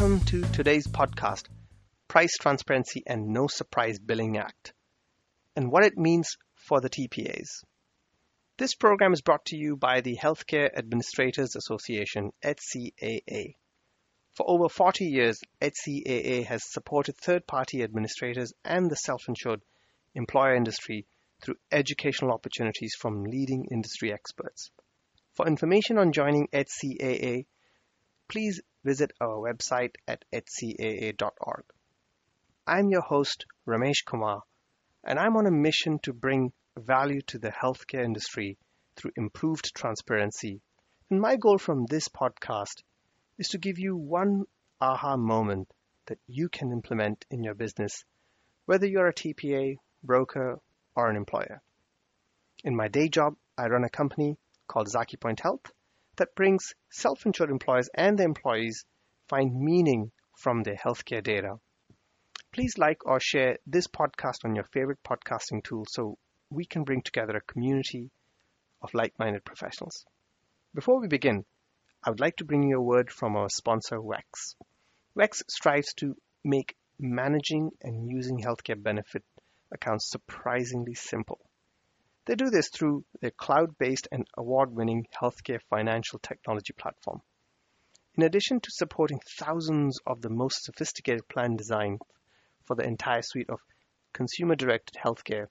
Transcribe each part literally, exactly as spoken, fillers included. Welcome to today's podcast, Price Transparency and No Surprise Billing Act, and what it means for the T P As. This program is brought to you by the Healthcare Administrators Association, H C A A. For over forty years, H C A A has supported third-party administrators and the self-insured employer industry through educational opportunities from leading industry experts. For information on joining H C A A, please visit our website at H C A A dot org. I'm your host, Ramesh Kumar, and I'm on a mission to bring value to the healthcare industry through improved transparency. And my goal from this podcast is to give you one aha moment that you can implement in your business, whether you're a T P A, broker, or an employer. In my day job, I run a company called ZakiPoint Health that brings self-insured employers and their employees find meaning from their healthcare data. Please like or share this podcast on your favorite podcasting tool so we can bring together a community of like-minded professionals. Before we begin, I would like to bring you a word from our sponsor, WEX. WEX strives to make managing and using healthcare benefit accounts surprisingly simple. They do this through their cloud-based and award-winning healthcare financial technology platform. In addition to supporting thousands of the most sophisticated plan designs for the entire suite of consumer-directed healthcare,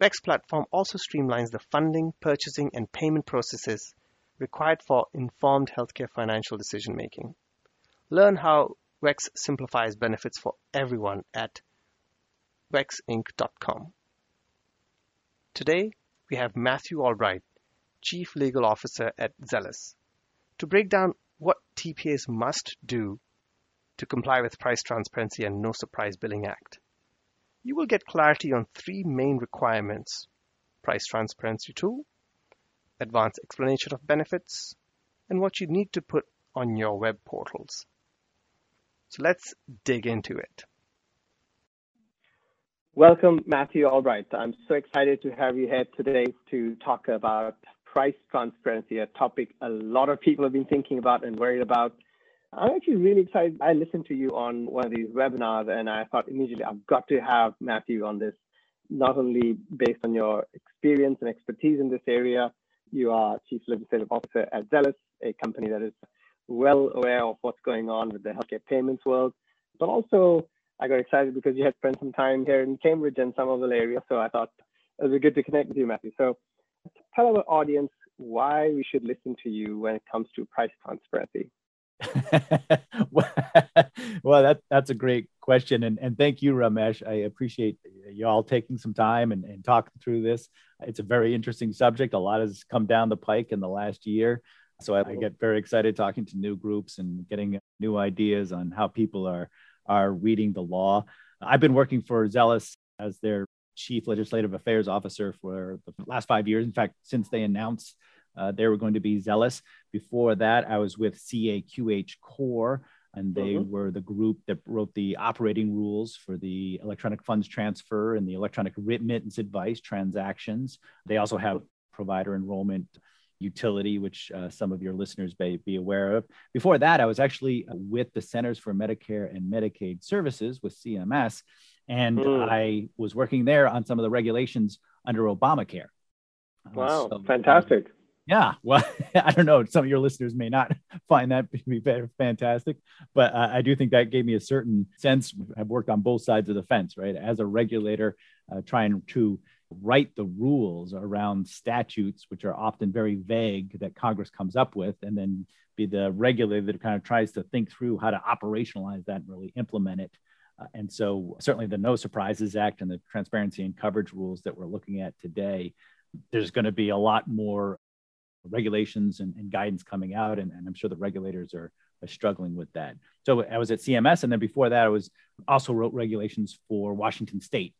WEX platform also streamlines the funding, purchasing, and payment processes required for informed healthcare financial decision-making. Learn how WEX simplifies benefits for everyone at wex inc dot com. Today, we have Matthew Albright, Chief Legal Officer at Zelis, to break down what T P As must do to comply with Price Transparency and No Surprise Billing Act. You will get clarity on three main requirements: Price Transparency Tool, Advanced Explanation of Benefits, and what you need to put on your web portals. So let's dig into it. Welcome, Matthew Albright. I'm so excited to have you here today to talk about price transparency, a topic a lot of people have been thinking about and worried about. I'm actually really excited. I listened to you on one of these webinars and I thought immediately I've got to have Matthew on this, not only based on your experience and expertise in this area. You are Chief Legislative Officer at Zelis, a company that is well aware of what's going on with the healthcare payments world, but also I got excited because you had spent some time here in Cambridge and some other areas, so I thought it would be good to connect with you, Matthew. So tell our audience why we should listen to you when it comes to price transparency. Well, that, that's a great question. And, and thank you, Ramesh. I appreciate you all taking some time and, and talking through this. It's a very interesting subject. A lot has come down the pike in the last year. So I, I get very excited talking to new groups and getting new ideas on how people are are reading the law. I've been working for Zelis as their Chief Legislative Affairs Officer for the last five years. In fact, since they announced uh, they were going to be Zelis. Before that, I was with C A Q H Core, and they mm-hmm. were the group that wrote the operating rules for the electronic funds transfer and the electronic remittance advice transactions. They also have provider enrollment utility, which uh, some of your listeners may be aware of. Before that, I was actually with the Centers for Medicare and Medicaid Services with C M S, and mm. I was working there on some of the regulations under Obamacare. Wow, so, fantastic. Um, yeah, well, I don't know. Some of your listeners may not find that to be fantastic, but uh, I do think that gave me a certain sense. I've worked on both sides of the fence, right? As a regulator, uh, trying to write the rules around statutes, which are often very vague, that Congress comes up with, and then be the regulator that kind of tries to think through how to operationalize that and really implement it. Uh, and so certainly the No Surprises Act and the Transparency and Coverage Rules that we're looking at today, there's going to be a lot more regulations and, and guidance coming out. And, and I'm sure the regulators are, are struggling with that. So I was at C M S. And then before that, I was also wrote regulations for Washington State.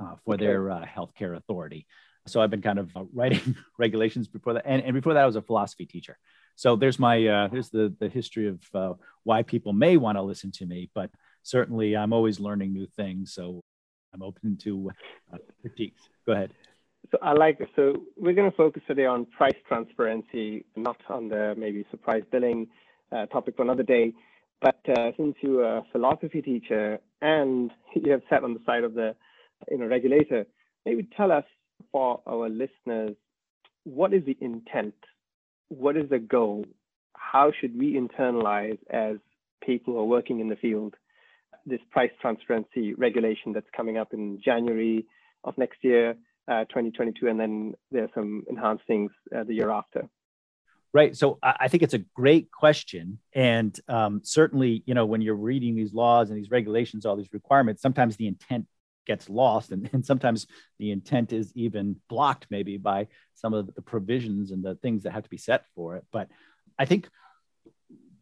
Uh, for okay. their uh, healthcare authority. So I've been kind of uh, writing regulations before that. And, and before that, I was a philosophy teacher. So there's my, uh, there's the, the history of uh, why people may want to listen to me, but certainly I'm always learning new things. So I'm open to uh, critiques. Go ahead. So I like it. So we're going to focus today on price transparency, not on the maybe surprise billing uh, topic for another day. But uh, since you're a philosophy teacher and you have sat on the side of the you know, regulator, maybe tell us, for our listeners, what is the intent? What is the goal? How should we internalize, as people who are working in the field, this price transparency regulation that's coming up in January of next year, uh, twenty twenty-two, and then there are some enhanced things uh, the year after? Right. So I think it's a great question. And um, certainly, you know, when you're reading these laws and these regulations, all these requirements, sometimes the intent gets lost. And, and sometimes the intent is even blocked maybe by some of the provisions and the things that have to be set for it. But I think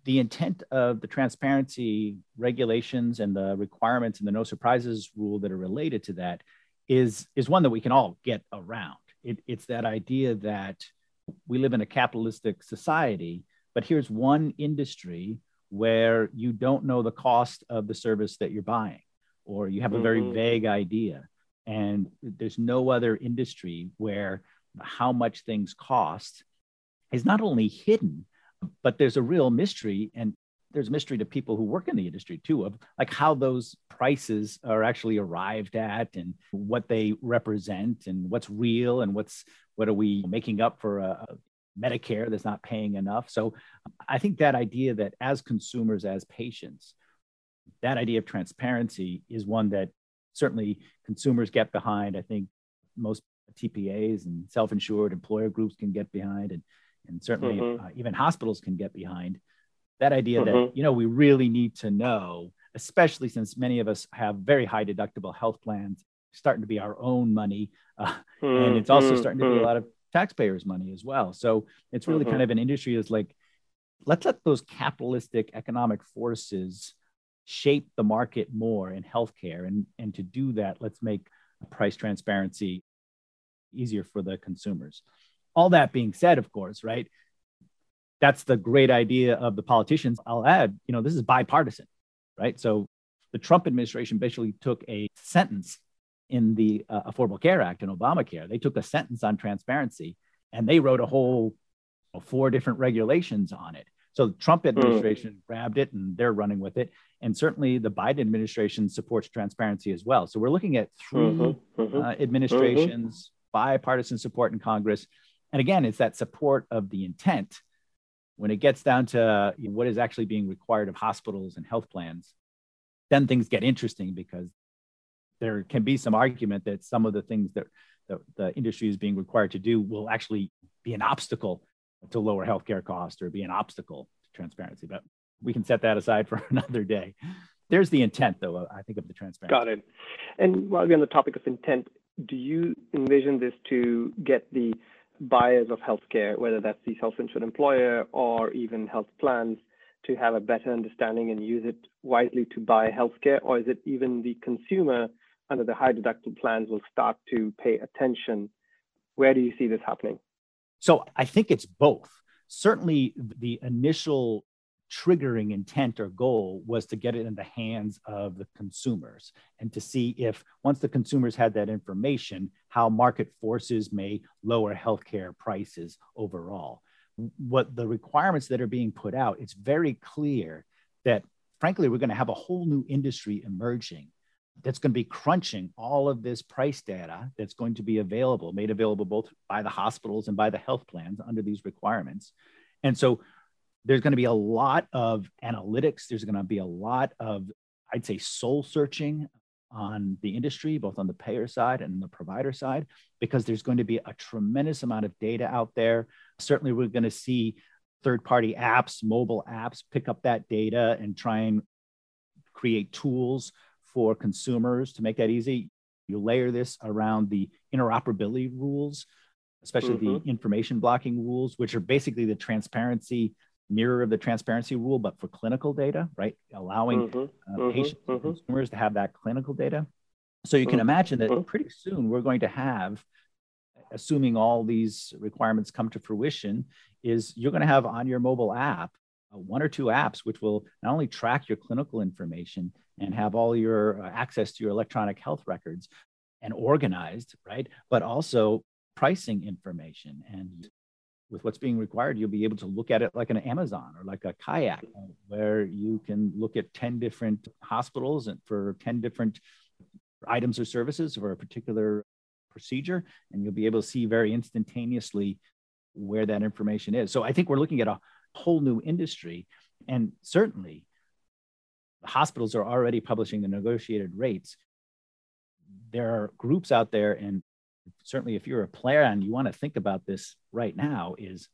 the intent of the transparency regulations and the requirements and the no surprises rule that are related to that is, is one that we can all get around. It, it's that idea that we live in a capitalistic society, but here's one industry where you don't know the cost of the service that you're buying, or you have mm-hmm. a very vague idea. And there's no other industry where how much things cost is not only hidden, but there's a real mystery. And there's a mystery to people who work in the industry too, of like how those prices are actually arrived at and what they represent and what's real and what's, what are we making up for a, a Medicare that's not paying enough. So I think that idea that as consumers, as patients, that idea of transparency is one that certainly consumers get behind. I think most T P As and self-insured employer groups can get behind, and, and certainly mm-hmm. uh, even hospitals can get behind. That idea mm-hmm. that, you know, we really need to know, especially since many of us have very high deductible health plans, starting to be our own money. Uh, mm-hmm. And it's also starting to be a lot of taxpayers' money as well. So it's really mm-hmm. kind of an industry that's like, let's let those capitalistic economic forces shape the market more in healthcare. And, and to do that, let's make price transparency easier for the consumers. All that being said, of course, right? That's the great idea of the politicians. I'll add, you know, this is bipartisan, right? So the Trump administration basically took a sentence in the uh, Affordable Care Act and Obamacare. They took a sentence on transparency and they wrote a whole you know, four different regulations on it. So the Trump administration mm. grabbed it and they're running with it. And certainly the Biden administration supports transparency as well. So we're looking at three mm-hmm, mm-hmm, uh, administrations, mm-hmm. bipartisan support in Congress. And again, it's that support of the intent. When it gets down to you know, what is actually being required of hospitals and health plans, then things get interesting, because there can be some argument that some of the things that the, the industry is being required to do will actually be an obstacle to lower healthcare costs or be an obstacle to transparency. But we can set that aside for another day. There's the intent, though, I think, of the transparency. Got it. And while we're on the topic of intent, do you envision this to get the buyers of healthcare, whether that's the self-insured employer or even health plans, to have a better understanding and use it wisely to buy healthcare? Or is it even the consumer under the high deductible plans will start to pay attention? Where do you see this happening? So I think it's both. Certainly the initial triggering intent or goal was to get it in the hands of the consumers and to see if, once the consumers had that information, how market forces may lower healthcare prices overall. What the requirements that are being put out, it's very clear that, frankly, we're going to have a whole new industry emerging that's going to be crunching all of this price data that's going to be available, made available both by the hospitals and by the health plans under these requirements. And so there's going to be a lot of analytics. There's going to be a lot of, I'd say, soul searching on the industry, both on the payer side and the provider side, because there's going to be a tremendous amount of data out there. Certainly, we're going to see third-party apps, mobile apps, pick up that data and try and create tools for consumers to make that easy. You layer this around the interoperability rules, especially mm-hmm. the information blocking rules, which are basically the transparency mirror of the transparency rule, but for clinical data, right? Allowing mm-hmm. uh, mm-hmm. patients and mm-hmm. consumers to have that clinical data. So you can mm-hmm. imagine that mm-hmm. pretty soon we're going to have, assuming all these requirements come to fruition, is you're going to have on your mobile app uh, one or two apps which will not only track your clinical information and have all your uh, access to your electronic health records and organized, right? But also pricing information and with what's being required, you'll be able to look at it like an Amazon or like a Kayak, where you can look at ten different hospitals and for ten different items or services for a particular procedure, and you'll be able to see very instantaneously where that information is. So I think we're looking at a whole new industry, and certainly hospitals are already publishing the negotiated rates. There are groups out there, and certainly if you're a player and you want to think about this right now, is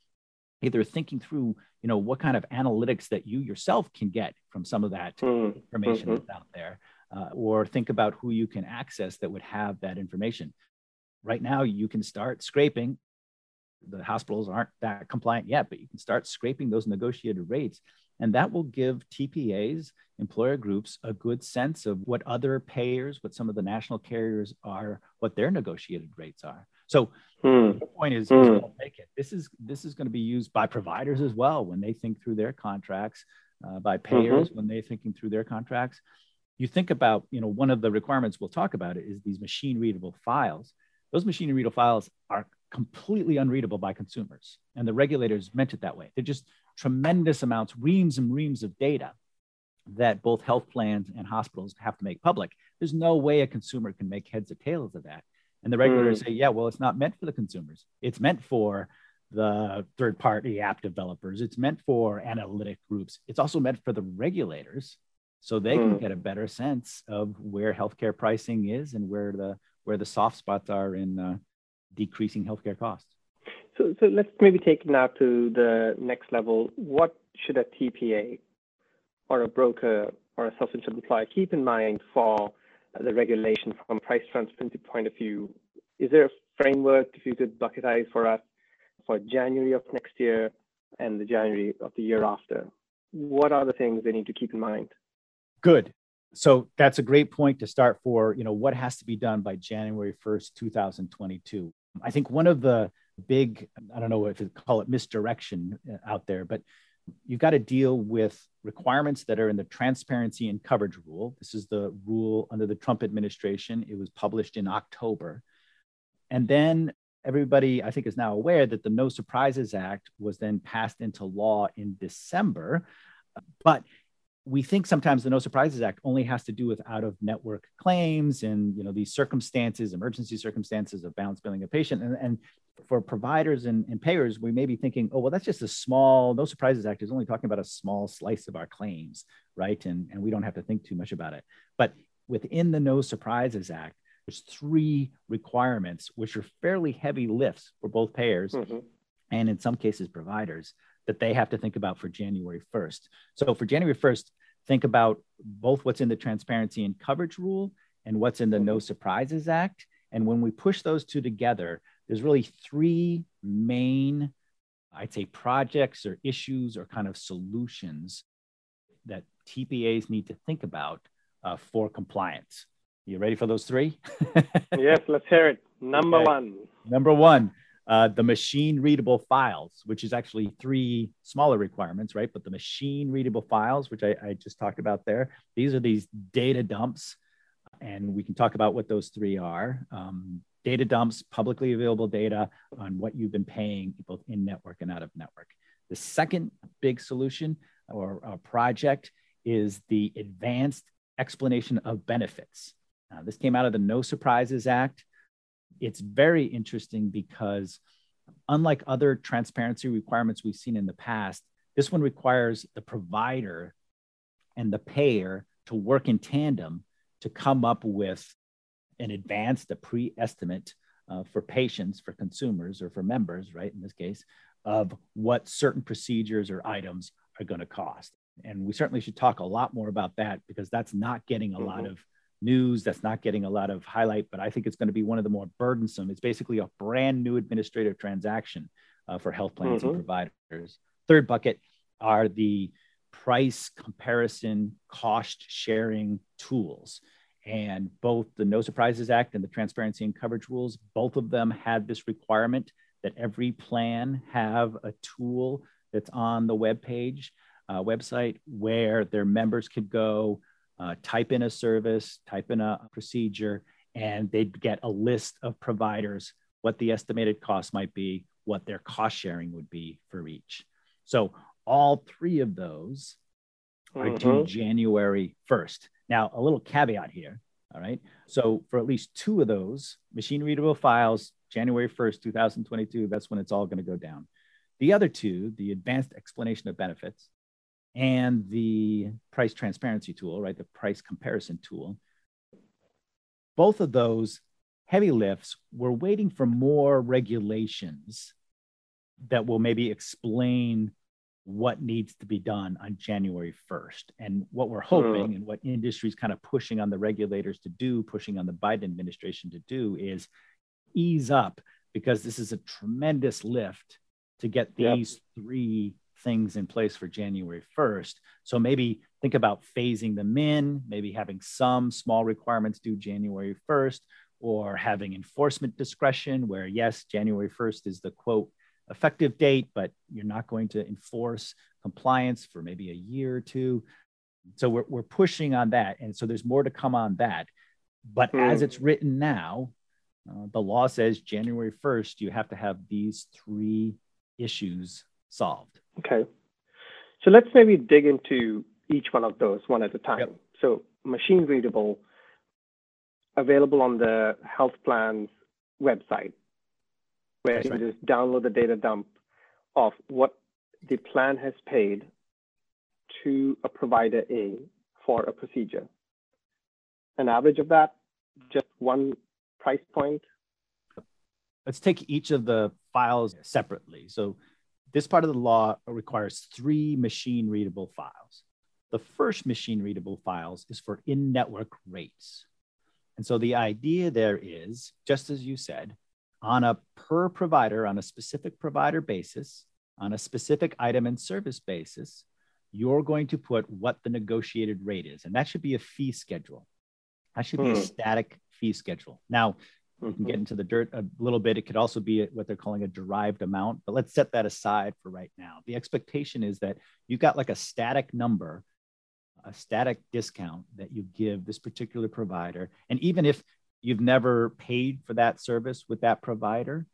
either thinking through, you know, what kind of analytics that you yourself can get from some of that mm-hmm. information that's out there, uh, or think about who you can access that would have that information. Right now, you can start scraping. The hospitals aren't that compliant yet, but you can start scraping those negotiated rates. And that will give T P As, employer groups, a good sense of what other payers, what some of the national carriers are, what their negotiated rates are. So mm. the point is, mm. we'll make it. This is this is going to be used by providers as well when they think through their contracts, uh, by payers mm-hmm. when they're thinking through their contracts. You think about, you know, one of the requirements we'll talk about is these machine readable files. Those machine readable files are completely unreadable by consumers, and the regulators meant it that way. They're just tremendous amounts, reams and reams of data that both health plans and hospitals have to make public. There's no way a consumer can make heads or tails of that. And the regulators mm. say, yeah, well, it's not meant for the consumers. It's meant for the third-party app developers. It's meant for analytic groups. It's also meant for the regulators, so they mm. can get a better sense of where healthcare pricing is and where the where the soft spots are in uh, decreasing healthcare costs. So, so let's maybe take it now to the next level. What should a T P A or a broker or a self-insured employer keep in mind for the regulation from a price transparency point of view? Is there a framework, if you could bucketize for us, for January of next year and the January of the year after? What are the things they need to keep in mind? Good. So that's a great point to start for, you know, what has to be done by January first, two thousand twenty-two. I think one of the big, I don't know if you call it misdirection out there, but you've got to deal with requirements that are in the Transparency and Coverage Rule. This is the rule under the Trump administration. It was published in October. And then everybody, I think, is now aware that the No Surprises Act was then passed into law in December. But we think sometimes the No Surprises Act only has to do with out-of-network claims and, you know, these circumstances, emergency circumstances of balance billing a patient. And, and for providers and, and payers, we may be thinking, oh, well, that's just a small, No Surprises Act is only talking about a small slice of our claims, right? And, and we don't have to think too much about it. But within the No Surprises Act, there's three requirements, which are fairly heavy lifts for both payers mm-hmm. and in some cases providers, that they have to think about for January first. So for January first, think about both what's in the Transparency and Coverage Rule and what's in the No Surprises Act. And when we push those two together, there's really three main, I'd say, projects or issues or kind of solutions that T P As need to think about uh, for compliance. You ready for those three? Yes, let's hear it. Number okay. one. Number one. Uh, the machine readable files, which is actually three smaller requirements, right? But the machine readable files, which I, I just talked about there, these are these data dumps. And we can talk about what those three are. Um, data dumps, publicly available data on what you've been paying both in network and out of network. The second big solution or uh, project is the advanced explanation of benefits. Uh, this came out of the No Surprises Act. It's very interesting because unlike other transparency requirements we've seen in the past, this one requires the provider and the payer to work in tandem to come up with an advanced, a pre-estimate uh, for patients, for consumers, or for members, right, in this case, of what certain procedures or items are going to cost. And we certainly should talk a lot more about that because that's not getting a mm-hmm. lot of news, that's not getting a lot of highlight, but I think it's going to be one of the more burdensome. It's basically a brand new administrative transaction uh, for health plans mm-hmm. and providers. Third bucket are the price comparison, cost sharing tools. And both the No Surprises Act and the Transparency and Coverage Rules, both of them had this requirement that every plan have a tool that's on the web page, uh, website where their members could go Uh, type in a service, type in a procedure, and they'd get a list of providers, what the estimated cost might be, what their cost sharing would be for each. So all three of those are mm-hmm. due January first. Now, a little caveat here, all right? So for at least two of those, machine readable files, January first, two thousand twenty-two, that's when it's all going to go down. The other two, the advanced explanation of benefits and the price transparency tool, right? The price comparison tool. Both of those heavy lifts, we're waiting for more regulations that will maybe explain what needs to be done on January first. And what we're hoping and what industry's kind of pushing on the regulators to do, pushing on the Biden administration to do is ease up, because this is a tremendous lift to get these yep. three things in place for January first. So maybe think about phasing them in, maybe having some small requirements due January first, or having enforcement discretion where, yes, January first is the quote effective date, but you're not going to enforce compliance for maybe a year or two. So we're, we're pushing on that. And so there's more to come on that. But mm. as it's written now, uh, the law says January first, you have to have these three issues solved. Okay. So let's maybe dig into each one of those one at a time. Yep. So machine readable, available on the health plan's website, where That's you right. just download the data dump of what the plan has paid to a provider A for a procedure. An average of that, just one price point. Let's take each of the files separately. So this part of the law requires three machine readable files. The first machine readable files is for in-network rates. And so the idea there is, just as you said, on a per provider, on a specific provider basis, on a specific item and service basis, you're going to put what the negotiated rate is. And that should be a fee schedule. That should be a static fee schedule. Now, we can get into the dirt a little bit. It could also be what they're calling a derived amount, but let's set that aside for right now. The expectation is that you've got like a static number, a static discount that you give this particular provider. And even if you've never paid for that service with that provider,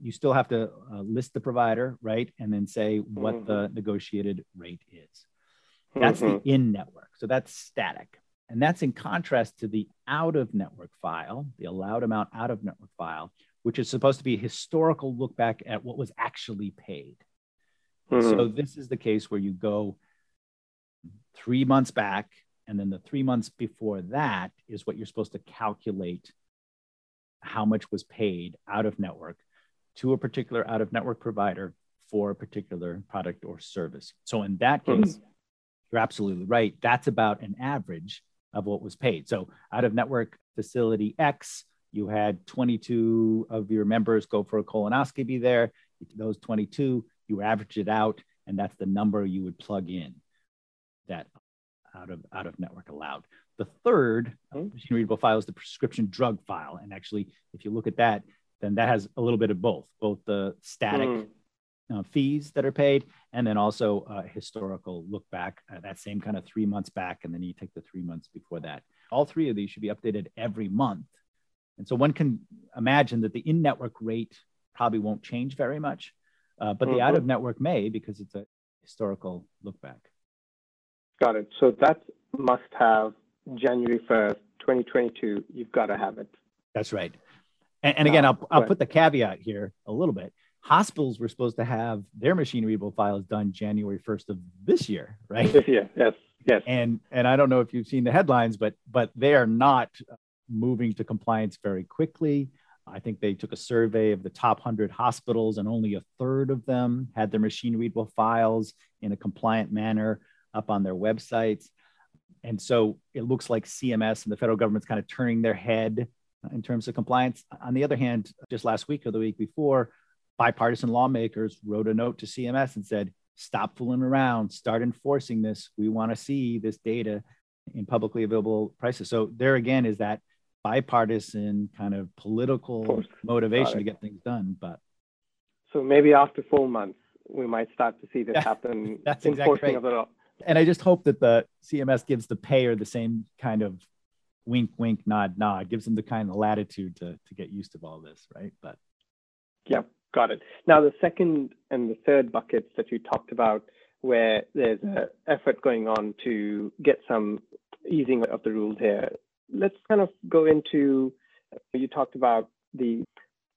you still have to uh, list the provider, right? And then say what mm-hmm. the negotiated rate is. That's mm-hmm. the in-network. So that's static. And that's in contrast to the out-of-network file, the allowed amount out-of-network file, which is supposed to be a historical look back at what was actually paid. Mm-hmm. So this is the case where you go three months back, and then the three months before that is what you're supposed to calculate how much was paid out-of-network to a particular out-of-network provider for a particular product or service. So in that case, mm-hmm. you're absolutely right. That's about an average of what was paid. So out of network facility X, you had twenty-two of your members go for a colonoscopy there. Those twenty-two, you average it out, and that's the number you would plug in that out of out of network allowed. The third machine readable file is the prescription drug file. And actually, if you look at that, then that has a little bit of both, both the static mm. Uh, fees that are paid, and then also a uh, historical look back, uh, that same kind of three months back, and then you take the three months before that. All three of these should be updated every month. And so one can imagine that the in-network rate probably won't change very much, uh, but mm-hmm. the out-of-network may, because it's a historical look back. Got it. So that must have January first, twenty twenty-two, you've got to have it. That's right. And, and again, I'll, I'll put the caveat here a little bit. Hospitals were supposed to have their machine readable files done January first of this year, right? This year, yes, yes. And and I don't know if you've seen the headlines, but but they are not moving to compliance very quickly. I think they took a survey of the top one hundred hospitals, and only a third of them had their machine readable files in a compliant manner up on their websites. And so it looks like C M S and the federal government's kind of turning their head in terms of compliance. On the other hand, just last week or the week before, bipartisan lawmakers wrote a note to C M S and said, stop fooling around, start enforcing this. We want to see this data in publicly available prices. So there again is that bipartisan kind of political motivation to get things done. But so maybe after four months, we might start to see this happen. That's exactly right. And I just hope that the C M S gives the payer the same kind of wink, wink, nod, nod, gives them the kind of latitude to, to get used to all this, right? But yep. Got it. Now, the second and the third buckets that you talked about, where there's an effort going on to get some easing of the rules here, let's kind of go into, you talked about the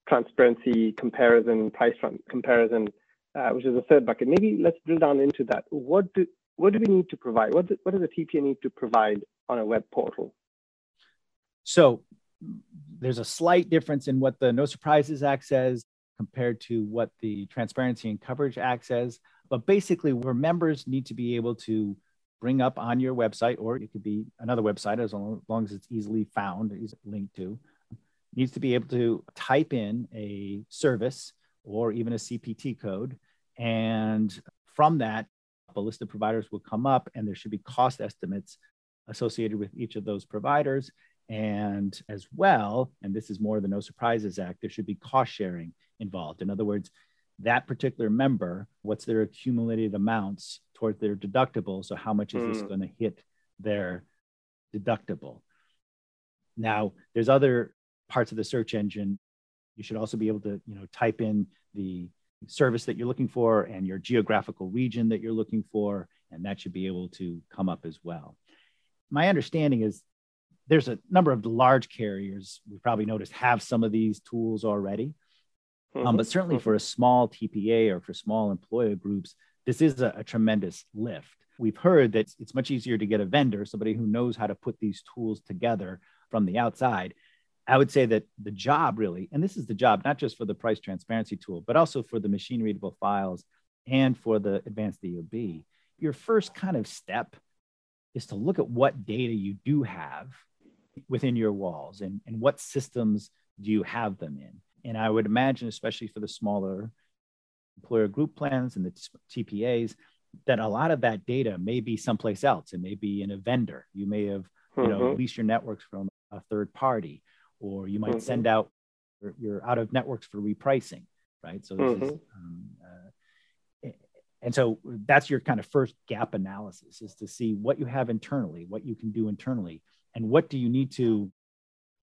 transparency comparison, price comparison, uh, which is the third bucket. Maybe let's drill down into that. What do, what do we need to provide? What, do, what does a T P A need to provide on a web portal? So there's a slight difference in what the No Surprises Act says compared to what the Transparency and Coverage Act says. But basically, where members need to be able to bring up on your website, or it could be another website as long as it's easily found, is linked to, needs to be able to type in a service or even a C P T code. And from that, a list of providers will come up, and there should be cost estimates associated with each of those providers. And as well, and this is more the No Surprises Act, there should be cost sharing involved. In other words, that particular member, what's their accumulated amounts towards their deductible? So how much is mm. this going to hit their deductible? Now, there's other parts of the search engine. You should also be able to, you know, type in the service that you're looking for and your geographical region that you're looking for, and that should be able to come up as well. My understanding is there's a number of large carriers, we probably noticed, have some of these tools already. Mm-hmm. Um, but certainly mm-hmm. for a small T P A or for small employer groups, this is a, a tremendous lift. We've heard that it's much easier to get a vendor, somebody who knows how to put these tools together from the outside. I would say that the job really, and this is the job, not just for the price transparency tool, but also for the machine readable files and for the advanced E O B. Your first kind of step is to look at what data you do have within your walls, and, and what systems do you have them in. And I would imagine, especially for the smaller employer group plans and the T P As, that a lot of that data may be someplace else. It may be in a vendor. You may have, you mm-hmm. know, leased your networks from a third party, or you might mm-hmm. send out your, your out of networks for repricing, right? So this mm-hmm. is, um, uh, and so that's your kind of first gap analysis, is to see what you have internally, what you can do internally, and what do you need to,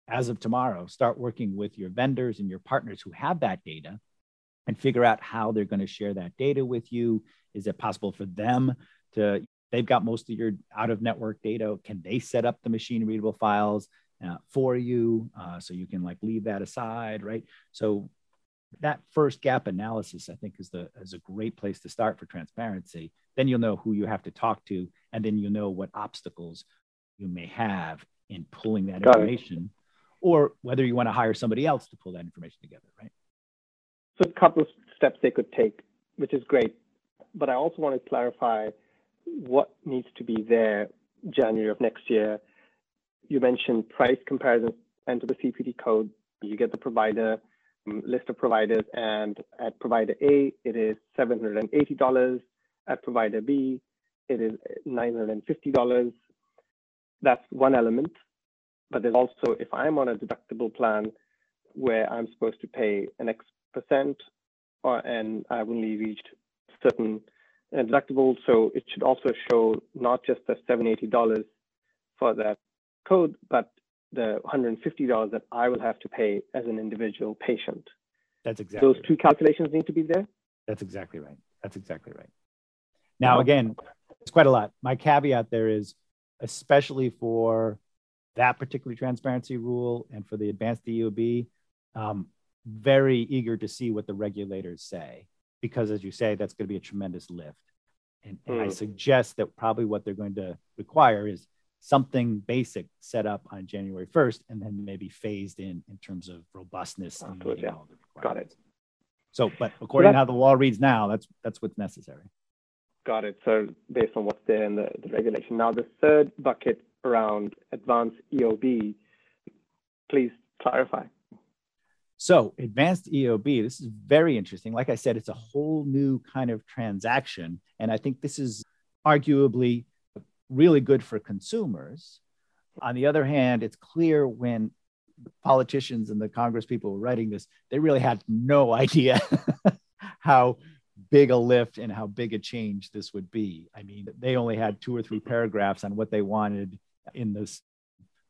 as of tomorrow, start working with your vendors and your partners who have that data and figure out how they're going to share that data with you. Is it possible for them to, they've got most of your out-of-network data, can they set up the machine-readable files uh, for you uh, so you can like leave that aside, right? So that first gap analysis, I think, is, the, is a great place to start for transparency. Then you'll know who you have to talk to, and then you'll know what obstacles you may have in pulling that got information. It. Or whether you want to hire somebody else to pull that information together, right? So a couple of steps they could take, which is great. But I also want to clarify what needs to be there January of next year. You mentioned price comparison, enter the C P T code, you get the provider, list of providers, and at provider A, it is seven hundred eighty dollars. At provider B, it is nine hundred fifty dollars. That's one element. But there's also, if I'm on a deductible plan where I'm supposed to pay an X percent or, and I've only reached certain deductible, so it should also show not just the seven hundred eighty dollars for that code, but the one hundred fifty dollars that I will have to pay as an individual patient. That's exactly Those two right. calculations need to be there? That's exactly right. That's exactly right. Now, again, it's quite a lot. My caveat there is, especially for that particular transparency rule and for the advanced E O B, um, very eager to see what the regulators say, because as you say, that's going to be a tremendous lift. And, and mm. I suggest that probably what they're going to require is something basic set up on January first, and then maybe phased in in terms of robustness. And yeah. all the Got it. So, but according so to how the law reads now, that's, that's what's necessary. Got it. So based on what's there in the, the regulation. Now, the third bucket around advanced E O B, please clarify. So advanced E O B, this is very interesting. Like I said, it's a whole new kind of transaction. And I think this is arguably really good for consumers. On the other hand, it's clear when politicians and the Congress people were writing this, they really had no idea how big a lift and how big a change this would be. I mean, they only had two or three paragraphs on what they wanted in this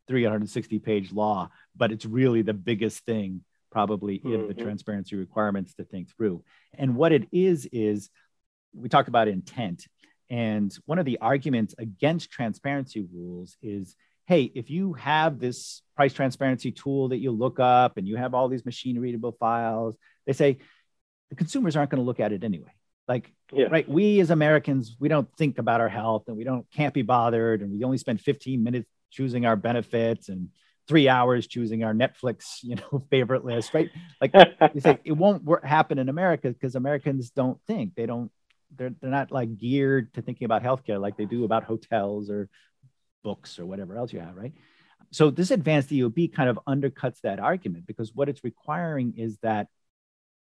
three hundred sixty page law, but it's really the biggest thing probably mm-hmm. in the transparency requirements to think through. And what it is, is we talk about intent. And one of the arguments against transparency rules is, hey, if you have this price transparency tool that you look up and you have all these machine readable files, they say the consumers aren't going to look at it anyway. Like, yeah. right, we as Americans, we don't think about our health and we don't can't be bothered. And we only spend fifteen minutes choosing our benefits and three hours choosing our Netflix, you know, favorite list, right? Like, it's like it won't work, happen in America because Americans don't think. They don't, they're, they're not like geared to thinking about healthcare like they do about hotels or books or whatever else you have, right? So this advanced E O B kind of undercuts that argument because what it's requiring is that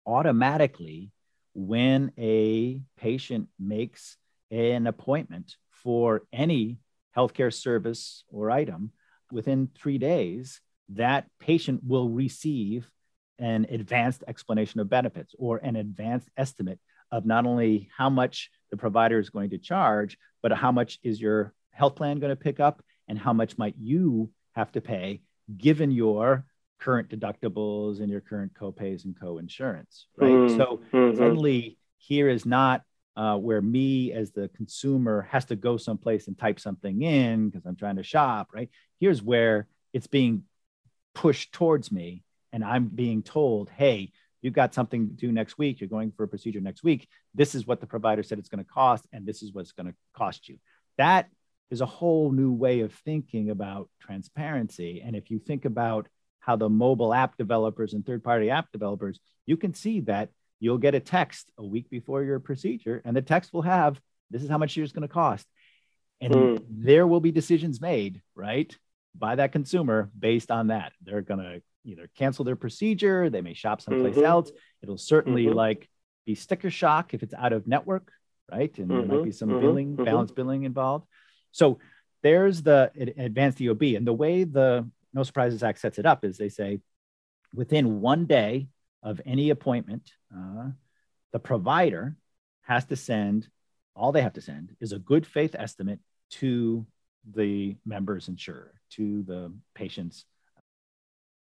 automatically when a patient makes an appointment for any healthcare service or item, within three days, that patient will receive an advanced explanation of benefits or an advanced estimate of not only how much the provider is going to charge, but how much is your health plan going to pick up and how much might you have to pay given your current deductibles and your current co-pays and co-insurance, right? Mm-hmm. So mm-hmm. suddenly here is not uh, where me as the consumer has to go someplace and type something in because I'm trying to shop, right? Here's where it's being pushed towards me and I'm being told, hey, you've got something to do next week. You're going for a procedure next week. This is what the provider said it's going to cost and this is what it's going to cost you. That is a whole new way of thinking about transparency. And if you think about how the mobile app developers and third-party app developers, you can see that you'll get a text a week before your procedure and the text will have, this is how much it's going to cost. And mm. there will be decisions made, right, by that consumer based on that. They're going to either cancel their procedure, they may shop someplace mm-hmm. else. It'll certainly mm-hmm. like be sticker shock if it's out of network, right? And mm-hmm. there might be some mm-hmm. billing, mm-hmm. balance billing involved. So there's the advanced E O B. And the way the No Surprises Act sets it up is they say within one day of any appointment, uh, the provider has to send, all they have to send is a good faith estimate to the member's insurer, to the patient's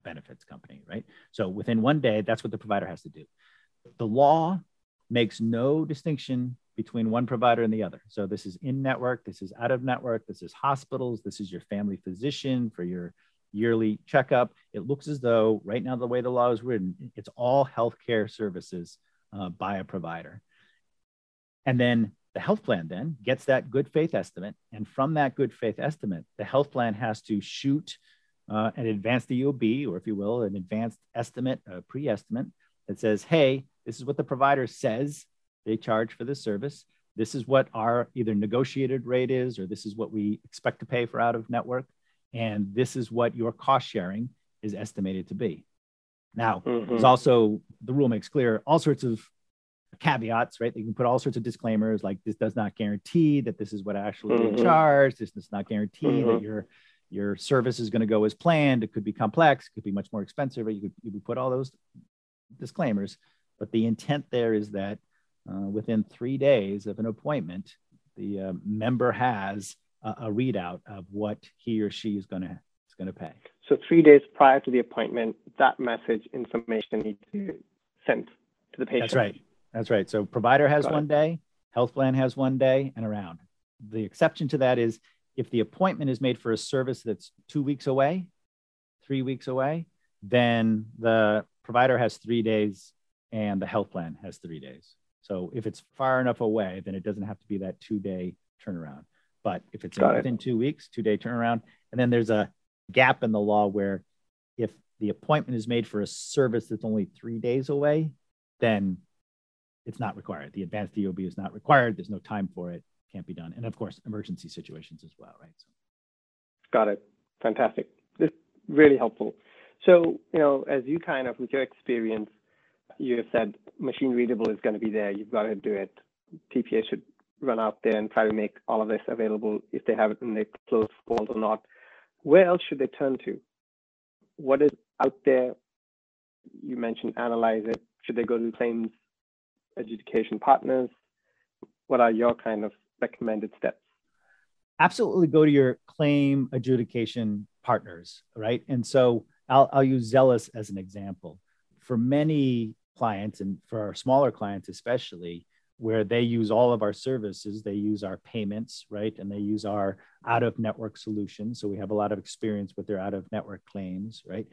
benefits company, right? So within one day, that's what the provider has to do. The law makes no distinction between one provider and the other. So this is in-network, this is out-of-network, this is hospitals, this is your family physician for your yearly checkup. It looks as though right now, the way the law is written, it's all healthcare services uh, by a provider. And then the health plan then gets that good faith estimate. And from that good faith estimate, the health plan has to shoot uh, an advanced E O B, or if you will, an advanced estimate, a pre-estimate that says, hey, this is what the provider says they charge for this service. This is what our either negotiated rate is, or this is what we expect to pay for out of network. And this is what your cost sharing is estimated to be. Now, mm-hmm. there's also, the rule makes clear all sorts of caveats, right? You can put all sorts of disclaimers like this does not guarantee that this is what actually mm-hmm. they charge. This does not guarantee mm-hmm. that your, your service is going to go as planned. It could be complex, it could be much more expensive. You could, you could put all those disclaimers. But the intent there is that uh, within three days of an appointment, the uh, member has a readout of what he or she is going to is going to pay. So three days prior to the appointment, that message information needs to be sent to the patient. That's right. That's right. So provider has Got one it. day, health plan has one day, and around. The exception to that is if the appointment is made for a service that's two weeks away, three weeks away, then the provider has three days and the health plan has three days. So if it's far enough away, then it doesn't have to be that two-day turnaround. But if it's in, within two weeks, two-day turnaround, and then there's a gap in the law where if the appointment is made for a service that's only three days away, then it's not required. The advanced E O B is not required. There's no time for it. It can't be done. And of course, emergency situations as well, right? So. Got it. Fantastic. This is really helpful. So, you know, as you kind of, with your experience, you have said machine readable is going to be there. You've got to do it. T P A should run out there and try to make all of this available if they have it in their closed vault or not. Where else should they turn to? What is out there? You mentioned analyze it. Should they go to claims adjudication partners? What are your kind of recommended steps? Absolutely go to your claim adjudication partners, right? And so I'll, I'll use Zelis as an example. for many clients, and for our smaller clients especially, where they use all of our services, they use our payments, right? And they use our out-of-network solutions. So we have a lot of experience with their out-of-network claims, right?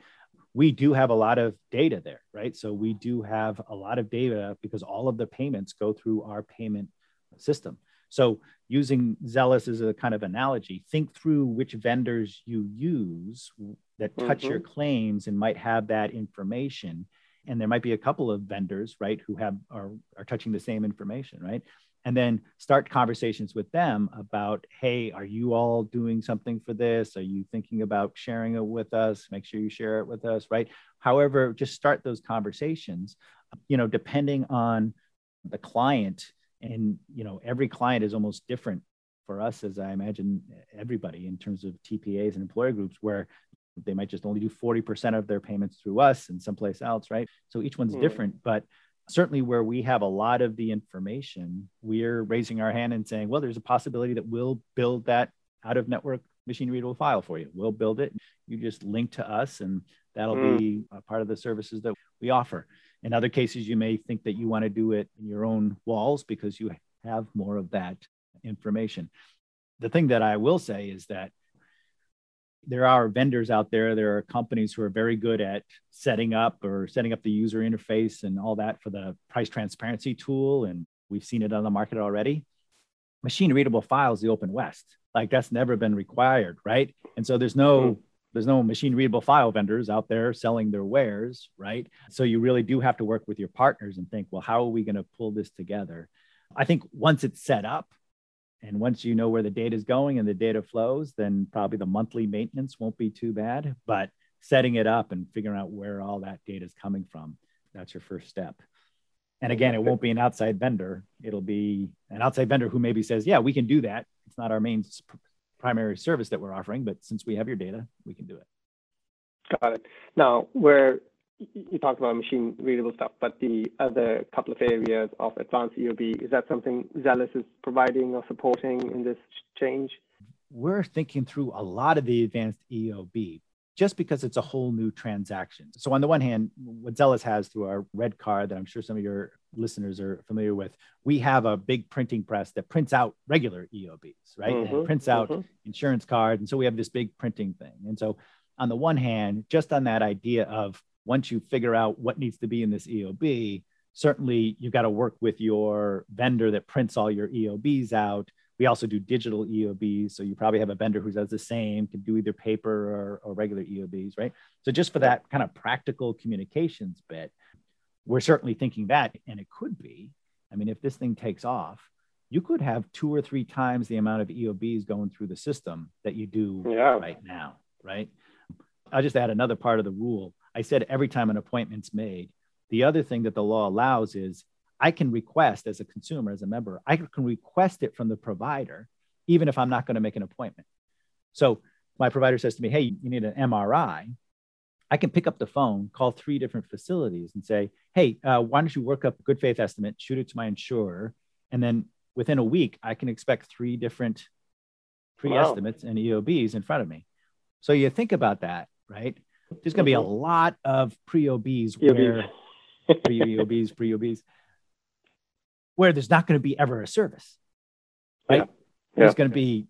We do have a lot of data there, right? So we do have a lot of data because all of the payments go through our payment system. So using Zelis as a kind of analogy, think through which vendors you use that touch mm-hmm. your claims and might have that information. And there might be a couple of vendors, right, who have are, are touching the same information, right? And then start conversations with them about, hey, are you all doing something for this? Are you thinking about sharing it with us? Make sure you share it with us, right? However, just start those conversations, you know, depending on the client. And, you know, every client is almost different for us, as I imagine everybody, in terms of T P As and employer groups, where they might just only do forty percent of their payments through us and someplace else, right? So each one's mm-hmm. different, but certainly where we have a lot of the information, we're raising our hand and saying, well, there's a possibility that we'll build that out-of-network machine-readable file for you. We'll build it. You just link to us, and that'll mm-hmm. be a part of the services that we offer. In other cases, you may think that you want to do it in your own walls because you have more of that information. The thing that I will say is that there are vendors out there, there are companies who are very good at setting up or setting up the user interface and all that for the price transparency tool. And we've seen it on the market already. Machine readable files, the open West, like that's never been required, right? And so there's no, mm-hmm. there's no machine readable file vendors out there selling their wares, right? So you really do have to work with your partners and think, well, how are we going to pull this together? I think once it's set up, and once you know where the data is going and the data flows, then probably the monthly maintenance won't be too bad. But setting it up and figuring out where all that data is coming from, that's your first step. And again, it won't be an outside vendor. It'll be an outside vendor who maybe says, yeah, we can do that. It's not our main primary service that we're offering, but since we have your data, we can do it. Got it. Now, where you talked about machine readable stuff, but the other couple of areas of advanced E O B, is that something Zelis is providing or supporting in this change? We're thinking through a lot of the advanced E O B just because it's a whole new transaction. So on the one hand, what Zelis has through our red card that I'm sure some of your listeners are familiar with, we have a big printing press that prints out regular E O Bs, right? Mm-hmm, and prints out mm-hmm. insurance cards. And so we have this big printing thing. And so on the one hand, just on that idea of once you figure out what needs to be in this E O B, certainly you've got to work with your vendor that prints all your E O Bs out. We also do digital E O Bs. So you probably have a vendor who does the same, can do either paper or, or regular E O Bs, right? So just for that kind of practical communications bit, we're certainly thinking that, and it could be, I mean, if this thing takes off, you could have two or three times the amount of E O Bs going through the system that you do yeah. right now, right? I'll just add another part of the rule. I said every time an appointment's made, the other thing that the law allows is I can request as a consumer, as a member, I can request it from the provider, even if I'm not going to make an appointment. So my provider says to me, hey, you need an M R I. I can pick up the phone, call three different facilities and say, hey, uh, why don't you work up a good faith estimate, shoot it to my insurer. And then within a week, I can expect three different pre-estimates wow. and E O Bs in front of me. So you think about that, right? There's going to be a lot of pre-O Bs where, pre-O Bs, pre-O Bs, where there's not going to be ever a service, right? Yeah. There's yeah. going to be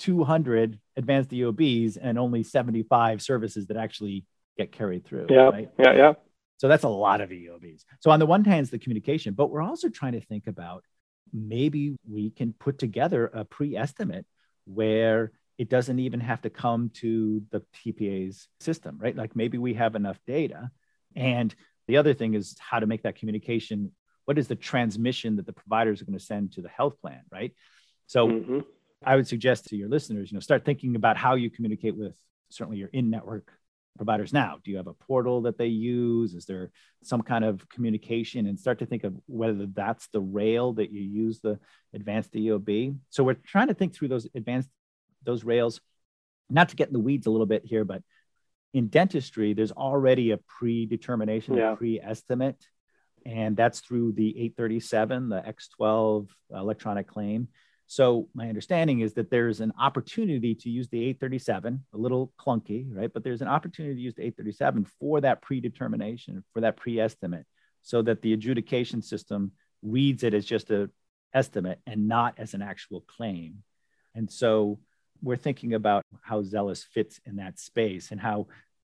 two hundred advanced E O Bs and only seventy-five services that actually get carried through. Yeah, right? yeah, yeah. So that's a lot of E O Bs. So on the one hand, it's the communication, but we're also trying to think about maybe we can put together a pre-estimate where it doesn't even have to come to the T P A's system, right? Like maybe we have enough data. And the other thing is how to make that communication. What is the transmission that the providers are going to send to the health plan, right? So mm-hmm. I would suggest to your listeners, you know, start thinking about how you communicate with certainly your in-network providers now. Do you have a portal that they use? Is there some kind of communication? And start to think of whether that's the rail that you use the advanced E O B. So we're trying to think through those advanced those rails, not to get in the weeds a little bit here, but in dentistry, there's already a predetermination, yeah. a pre-estimate, and that's through the eight thirty-seven, the X twelve electronic claim. So my understanding is that there's an opportunity to use the eight thirty-seven, a little clunky, right? But there's an opportunity to use the eight thirty-seven for that predetermination, for that pre-estimate, so that the adjudication system reads it as just an estimate and not as an actual claim. And so we're thinking about how Zelis fits in that space and how,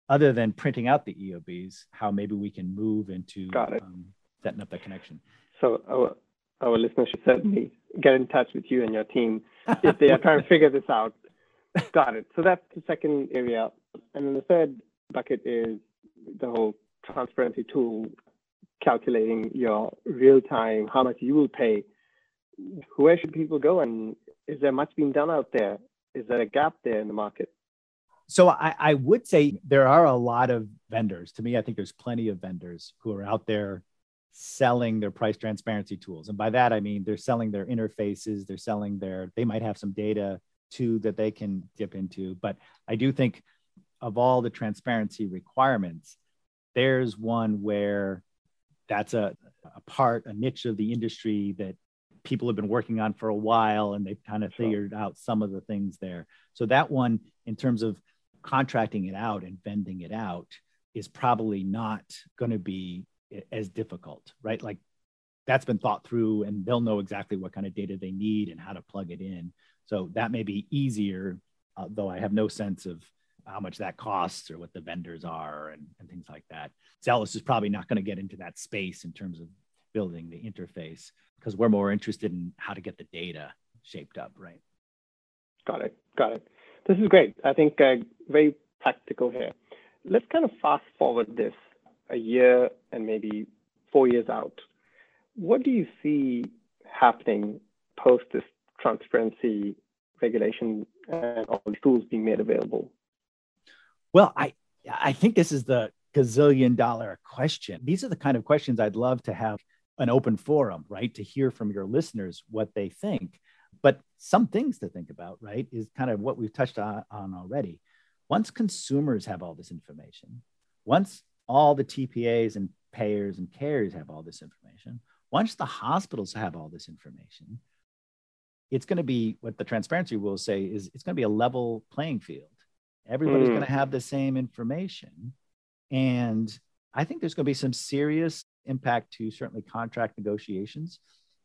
other than printing out the E O Bs, how maybe we can move into um, setting up that connection. So our, our listeners should certainly get in touch with you and your team if they are trying to figure this out. Got it. So that's the second area. And then the third bucket is the whole transparency tool, calculating your real time, how much you will pay. Where should people go? And is there much being done out there? Is there a gap there in the market? So I, I would say there are a lot of vendors. To me, I think there's plenty of vendors who are out there selling their price transparency tools. And by that, I mean, they're selling their interfaces, they're selling their, they might have some data too that they can dip into. But I do think of all the transparency requirements, there's one where that's a, a part, a niche of the industry that people have been working on for a while, and they've kind of sure. figured out some of the things there. So that one, in terms of contracting it out and vending it out, is probably not going to be as difficult, right? Like that's been thought through and they'll know exactly what kind of data they need and how to plug it in. So that may be easier, uh, though I have no sense of how much that costs or what the vendors are and, and things like that. Zelis is probably not going to get into that space in terms of building the interface, because we're more interested in how to get the data shaped up, right? Got it. Got it. This is great. I think uh, very practical here. Let's kind of fast forward this a year and maybe four years out. What do you see happening post this transparency regulation and all the tools being made available? Well, I, I think this is the gazillion dollar question. These are the kind of questions I'd love to have an open forum, right? To hear from your listeners what they think. But some things to think about, right, is kind of what we've touched on, on already. Once consumers have all this information, once all the T P As and payers and carriers have all this information, once the hospitals have all this information, it's going to be what the transparency rules say is it's going to be a level playing field. Everybody's mm. going to have the same information. And I think there's going to be some serious impact to certainly contract negotiations.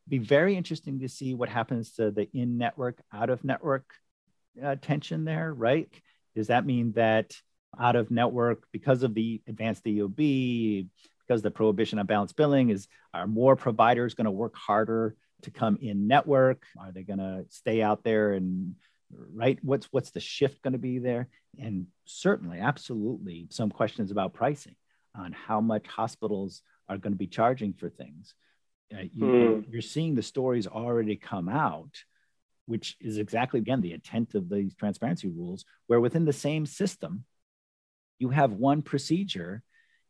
It'd be very interesting to see what happens to the in-network, out-of-network uh, tension there, right? Does that mean that out-of-network, because of the advanced E O B, because of the prohibition on balance billing, is are more providers going to work harder to come in-network? Are they going to stay out there and... right? What's what's the shift going to be there? And certainly, absolutely, some questions about pricing on how much hospitals are going to be charging for things. Uh, you, mm. You're seeing the stories already come out, which is exactly, again, the intent of these transparency rules, where within the same system, you have one procedure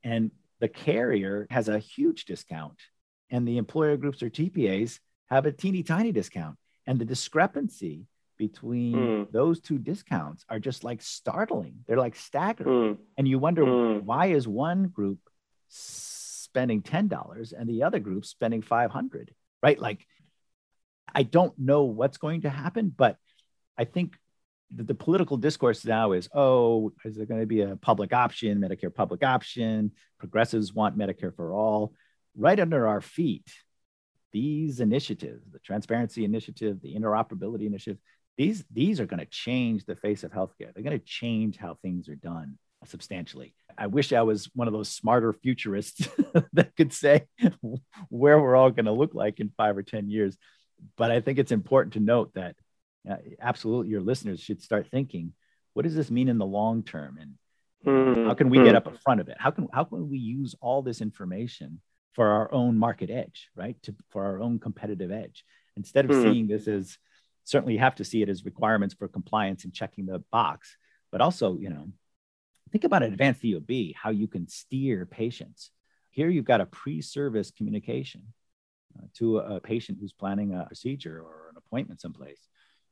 and the carrier has a huge discount and the employer groups or T P As have a teeny tiny discount. And the discrepancy between mm. those two discounts are just like startling. They're like staggering. Mm. And you wonder mm. why is one group spending ten dollars and the other group spending five hundred dollars, right? Like, I don't know what's going to happen, but I think that the political discourse now is, oh, is there going to be a public option, Medicare public option? Progressives want Medicare for all. Right under our feet, these initiatives, the transparency initiative, the interoperability initiative, These, these are going to change the face of healthcare. They're going to change how things are done substantially. I wish I was one of those smarter futurists that could say where we're all going to look like in five or ten years. But I think it's important to note that uh, absolutely your listeners should start thinking, what does this mean in the long term? And mm-hmm. how can we get up in front of it? How can, how can we use all this information for our own market edge, right? To, for our own competitive edge, instead of mm-hmm. seeing this as, certainly you have to see it as requirements for compliance and checking the box, but also, you know, think about an advanced E O B, how you can steer patients. Here you've got a pre-service communication uh, to a, a patient who's planning a procedure or an appointment someplace.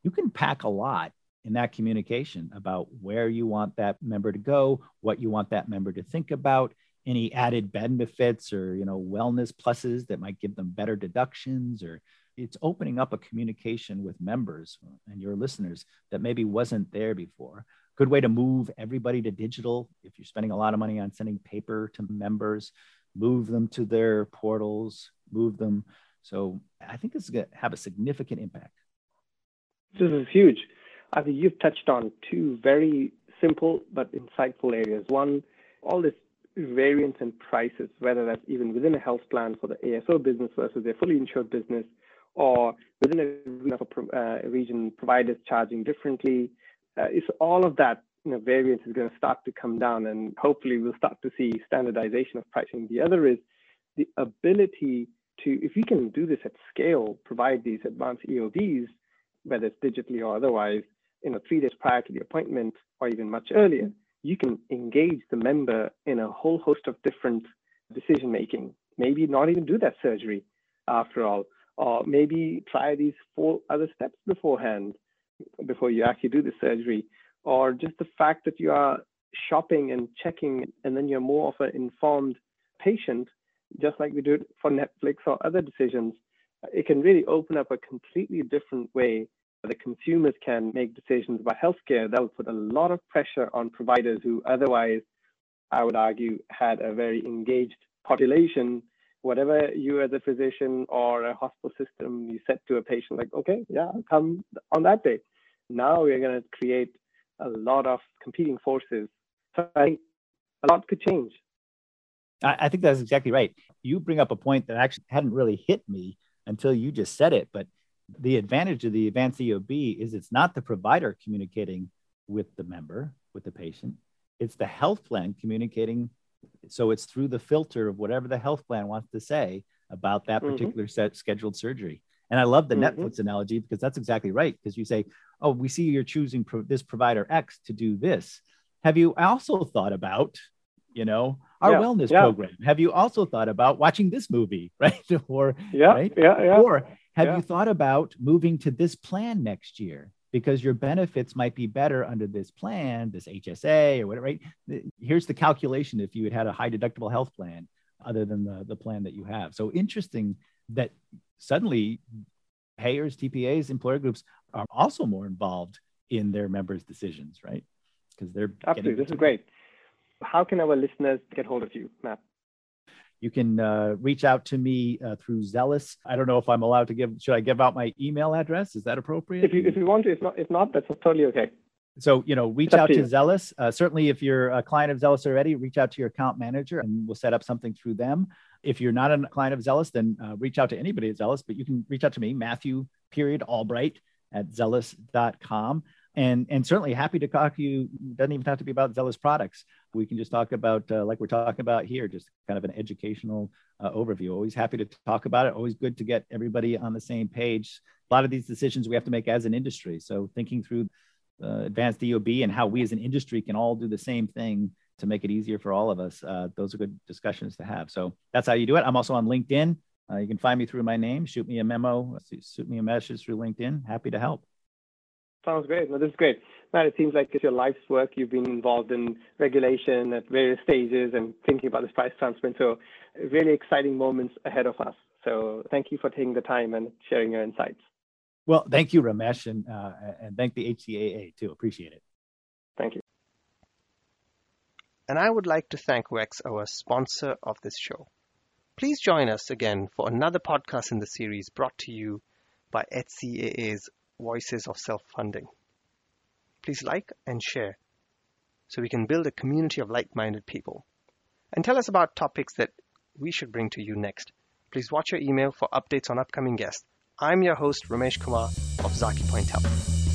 You can pack a lot in that communication about where you want that member to go, what you want that member to think about, any added benefits or, you know, wellness pluses that might give them better deductions, or it's opening up a communication with members and your listeners that maybe wasn't there before. Good way to move everybody to digital. If you're spending a lot of money on sending paper to members, move them to their portals, move them. So I think this is going to have a significant impact. This is huge. I think you've touched on two very simple but insightful areas. One, all this variance in prices, whether that's even within a health plan for the A S O business versus their fully insured business, or within a region, providers charging differently. Uh, it's all of that, you know, variance is going to start to come down, and hopefully we'll start to see standardization of pricing. The other is the ability to, if we can do this at scale, provide these advanced E O Bs, whether it's digitally or otherwise, you know, three days prior to the appointment or even much earlier, you can engage the member in a whole host of different decision-making, maybe not even do that surgery after all, or maybe try these four other steps beforehand, before you actually do the surgery, or just the fact that you are shopping and checking, and then you're more of an informed patient, just like we do it for Netflix or other decisions. It can really open up a completely different way that consumers can make decisions about healthcare. That will put a lot of pressure on providers who otherwise, I would argue, had a very engaged population. Whatever you as a physician or a hospital system, you said to a patient like, okay, yeah, I'll come on that day. Now we're going to create a lot of competing forces. So I think a lot could change. I think that's exactly right. You bring up a point that actually hadn't really hit me until you just said it, but the advantage of the advanced E O B is it's not the provider communicating with the member, with the patient. It's the health plan communicating. So it's through the filter of whatever the health plan wants to say about that particular mm-hmm. set scheduled surgery. And I love the mm-hmm. Netflix analogy, because that's exactly right. Because you say, oh, we see you're choosing pro- this provider X to do this. Have you also thought about, you know, our yeah, wellness yeah. program? Have you also thought about watching this movie, right? or yeah, right? Yeah, yeah. Or have yeah. you thought about moving to this plan next year? Because your benefits might be better under this plan, this H S A or whatever, right? Here's the calculation if you had had a high deductible health plan other than the, the plan that you have. So interesting that suddenly payers, T P As, employer groups are also more involved in their members' decisions, right? Because they're- Absolutely, getting- this is great. How can our listeners get hold of you, Matt? You can uh, reach out to me uh, through Zelis. I don't know if I'm allowed to give, should I give out my email address? Is that appropriate? If you, if you want to, if not, if not, that's totally okay. So, you know, reach out to, to Zelis. Uh, certainly if you're a client of Zelis already, reach out to your account manager and we'll set up something through them. If you're not a client of Zelis, then uh, reach out to anybody at Zelis, but you can reach out to me, Matthew period Albright at zelis dot com. And, and certainly happy to talk to you. It doesn't even have to be about Zelis products. We can just talk about, uh, like we're talking about here, just kind of an educational uh, overview. Always happy to talk about it. Always good to get everybody on the same page. A lot of these decisions we have to make as an industry. So thinking through uh, advanced E O B and how we as an industry can all do the same thing to make it easier for all of us. Uh, those are good discussions to have. So that's how you do it. I'm also on LinkedIn. Uh, you can find me through my name. Shoot me a memo. Shoot me a message through LinkedIn. Happy to help. Sounds great. No, this is great. Matt, it seems like it's your life's work. You've been involved in regulation at various stages and thinking about this price transparency. So really exciting moments ahead of us. So thank you for taking the time and sharing your insights. Well, thank you, Ramesh, and, uh, and thank the H C A A too. Appreciate it. Thank you. And I would like to thank WEX, our sponsor of this show. Please join us again for another podcast in the series brought to you by H C A A's Voices of Self-Funding. Please like and share so we can build a community of like-minded people. And tell us about topics that we should bring to you next. Please watch your email for updates on upcoming guests. I'm your host, Ramesh Kumar of ZakiPoint Health.